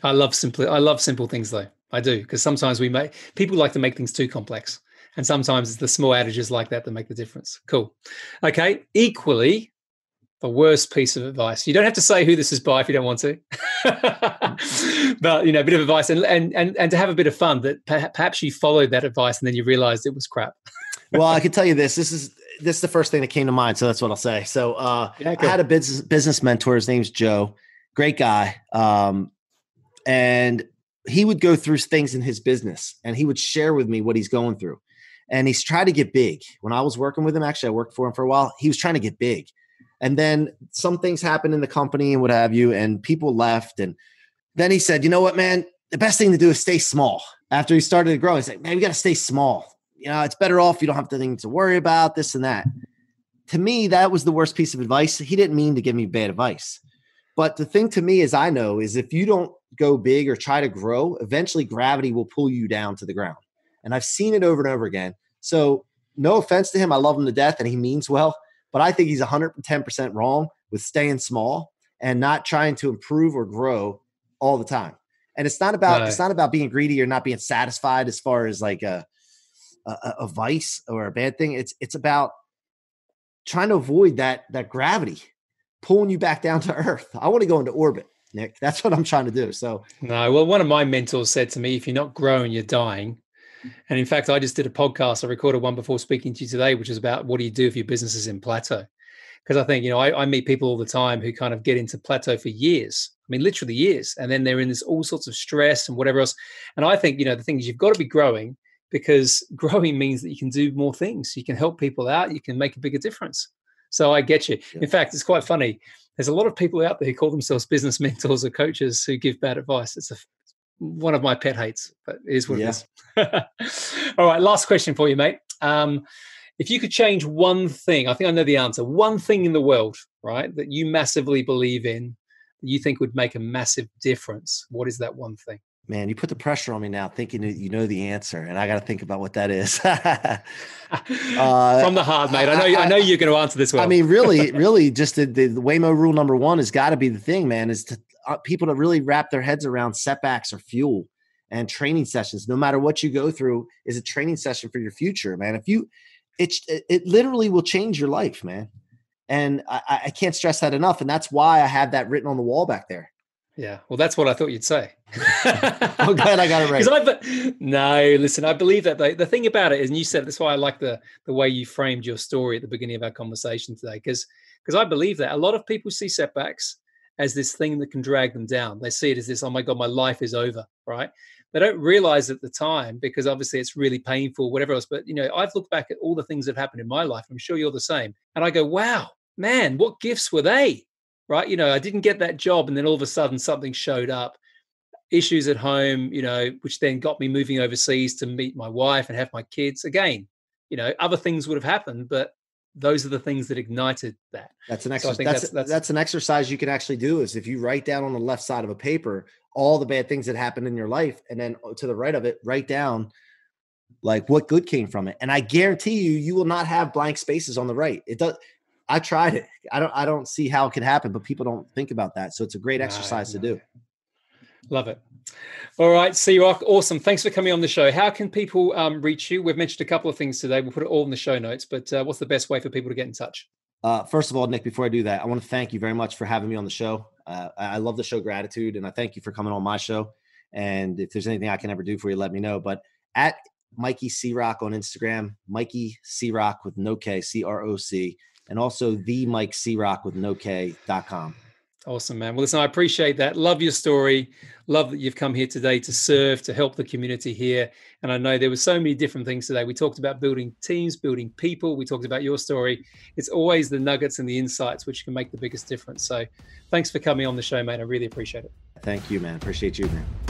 I love simple. I love simple things though. I do. Because sometimes we make, people like to make things too complex. And sometimes it's the small adages like that that make the difference. Cool. Okay. Equally, the worst piece of advice. You don't have to say who this is by if you don't want to, but, you know, a bit of advice and, and, and, and to have a bit of fun that perhaps you followed that advice and then you realized it was crap. Well, I can tell you this. This is this is the first thing that came to mind, so that's what I'll say. So uh, yeah, cool. I had a business business mentor. His name's Joe. Great guy. Um, and he would go through things in his business, and he would share with me what he's going through. And he's tried to get big. When I was working with him, actually, I worked for him for a while. He was trying to get big. And then some things happened in the company and what have you, and people left. And then he said, you know what, man? The best thing to do is stay small. After he started to grow, he's like, man, we got to stay small. You know, it's better off. You don't have anything to worry about, this and that. To me, that was the worst piece of advice. He didn't mean to give me bad advice. But the thing to me is, I know is if you don't go big or try to grow, eventually gravity will pull you down to the ground. And I've seen it over and over again. So no offense to him. I love him to death and he means well, but I think he's one hundred ten percent wrong with staying small and not trying to improve or grow all the time. And it's not about, right. it's not about being greedy or not being satisfied as far as like a, a, a vice or a bad thing. It's, it's about trying to avoid that, that gravity pulling you back down to earth. I want to go into orbit, Nick. That's what I'm trying to do. So no, well, one of my mentors said to me, if you're not growing, you're dying. And in fact, I just did a podcast. I recorded one before speaking to you today, which is about what do you do if your business is in plateau? Because I think, you know, I, I meet people all the time who kind of get into plateau for years. I mean, literally years. And then they're in this all sorts of stress and whatever else. And I think, you know, the thing is you've got to be growing, because growing means that you can do more things. You can help people out. You can make a bigger difference. So I get you. Yeah. In fact, it's quite funny. There's a lot of people out there who call themselves business mentors or coaches who give bad advice. It's a one of my pet hates, but it is what yeah. it is. All right, last question for you, mate. Um, if you could change one thing, I think I know the answer, one thing in the world, right, that you massively believe in, that you think would make a massive difference, what is that one thing? Man, you put the pressure on me now thinking that you know the answer, and I got to think about what that is. uh, From the heart, mate. I know I, I know you're going to answer this well. I mean, really, really just the, the Waymo rule number one has got to be the thing, man, is to people to really wrap their heads around setbacks or fuel and training sessions. No matter what you go through is a training session for your future, man. If you, it, it literally will change your life, man. And I, I can't stress that enough. And that's why I have that written on the wall back there. Yeah. Well, that's what I thought you'd say. I'm glad I got it right. I, no, listen, I believe that. Though. The thing about it is, and you said, that's why I like the, the way you framed your story at the beginning of our conversation today, because because I believe that a lot of people see setbacks as this thing that can drag them down. They see it as this, oh my God, my life is over, right? They don't realize at the time, because obviously it's really painful, whatever else. But, you know, I've looked back at all the things that have happened in my life. I'm sure you're the same. And I go, wow, man, what gifts were they, right? You know, I didn't get that job. And then all of a sudden something showed up, issues at home, you know, which then got me moving overseas to meet my wife and have my kids again. You know, other things would have happened, but those are the things that ignited that. That's an exercise. So that's, that's, that's, that's an exercise you can actually do, is if you write down on the left side of a paper all the bad things that happened in your life, and then to the right of it, write down like what good came from it. And I guarantee you, you will not have blank spaces on the right. It does. I tried it. I don't, I don't see how it could happen, but people don't think about that. So it's a great exercise no, no. to do. Love it. All right, C-Roc, awesome. Thanks for coming on the show. How can people um, reach you? We've mentioned a couple of things today. We'll put it all in the show notes, but uh, what's the best way for people to get in touch? Uh, first of all, Nick, before I do that, I want to thank you very much for having me on the show. Uh, I love the show Gratitude, and I thank you for coming on my show. And if there's anything I can ever do for you, let me know. But at Mikey C-Roc on Instagram, Mikey C-Roc with no K, C R O C, and also the Mike C-Roc with no K dot com. Awesome, man. Well, listen, I appreciate that. Love your story. Love that you've come here today to serve, to help the community here. And I know there were so many different things today. We talked about building teams, building people. We talked about your story. It's always the nuggets and the insights which can make the biggest difference. So thanks for coming on the show, man. I really appreciate it. Thank you, man. Appreciate you, man.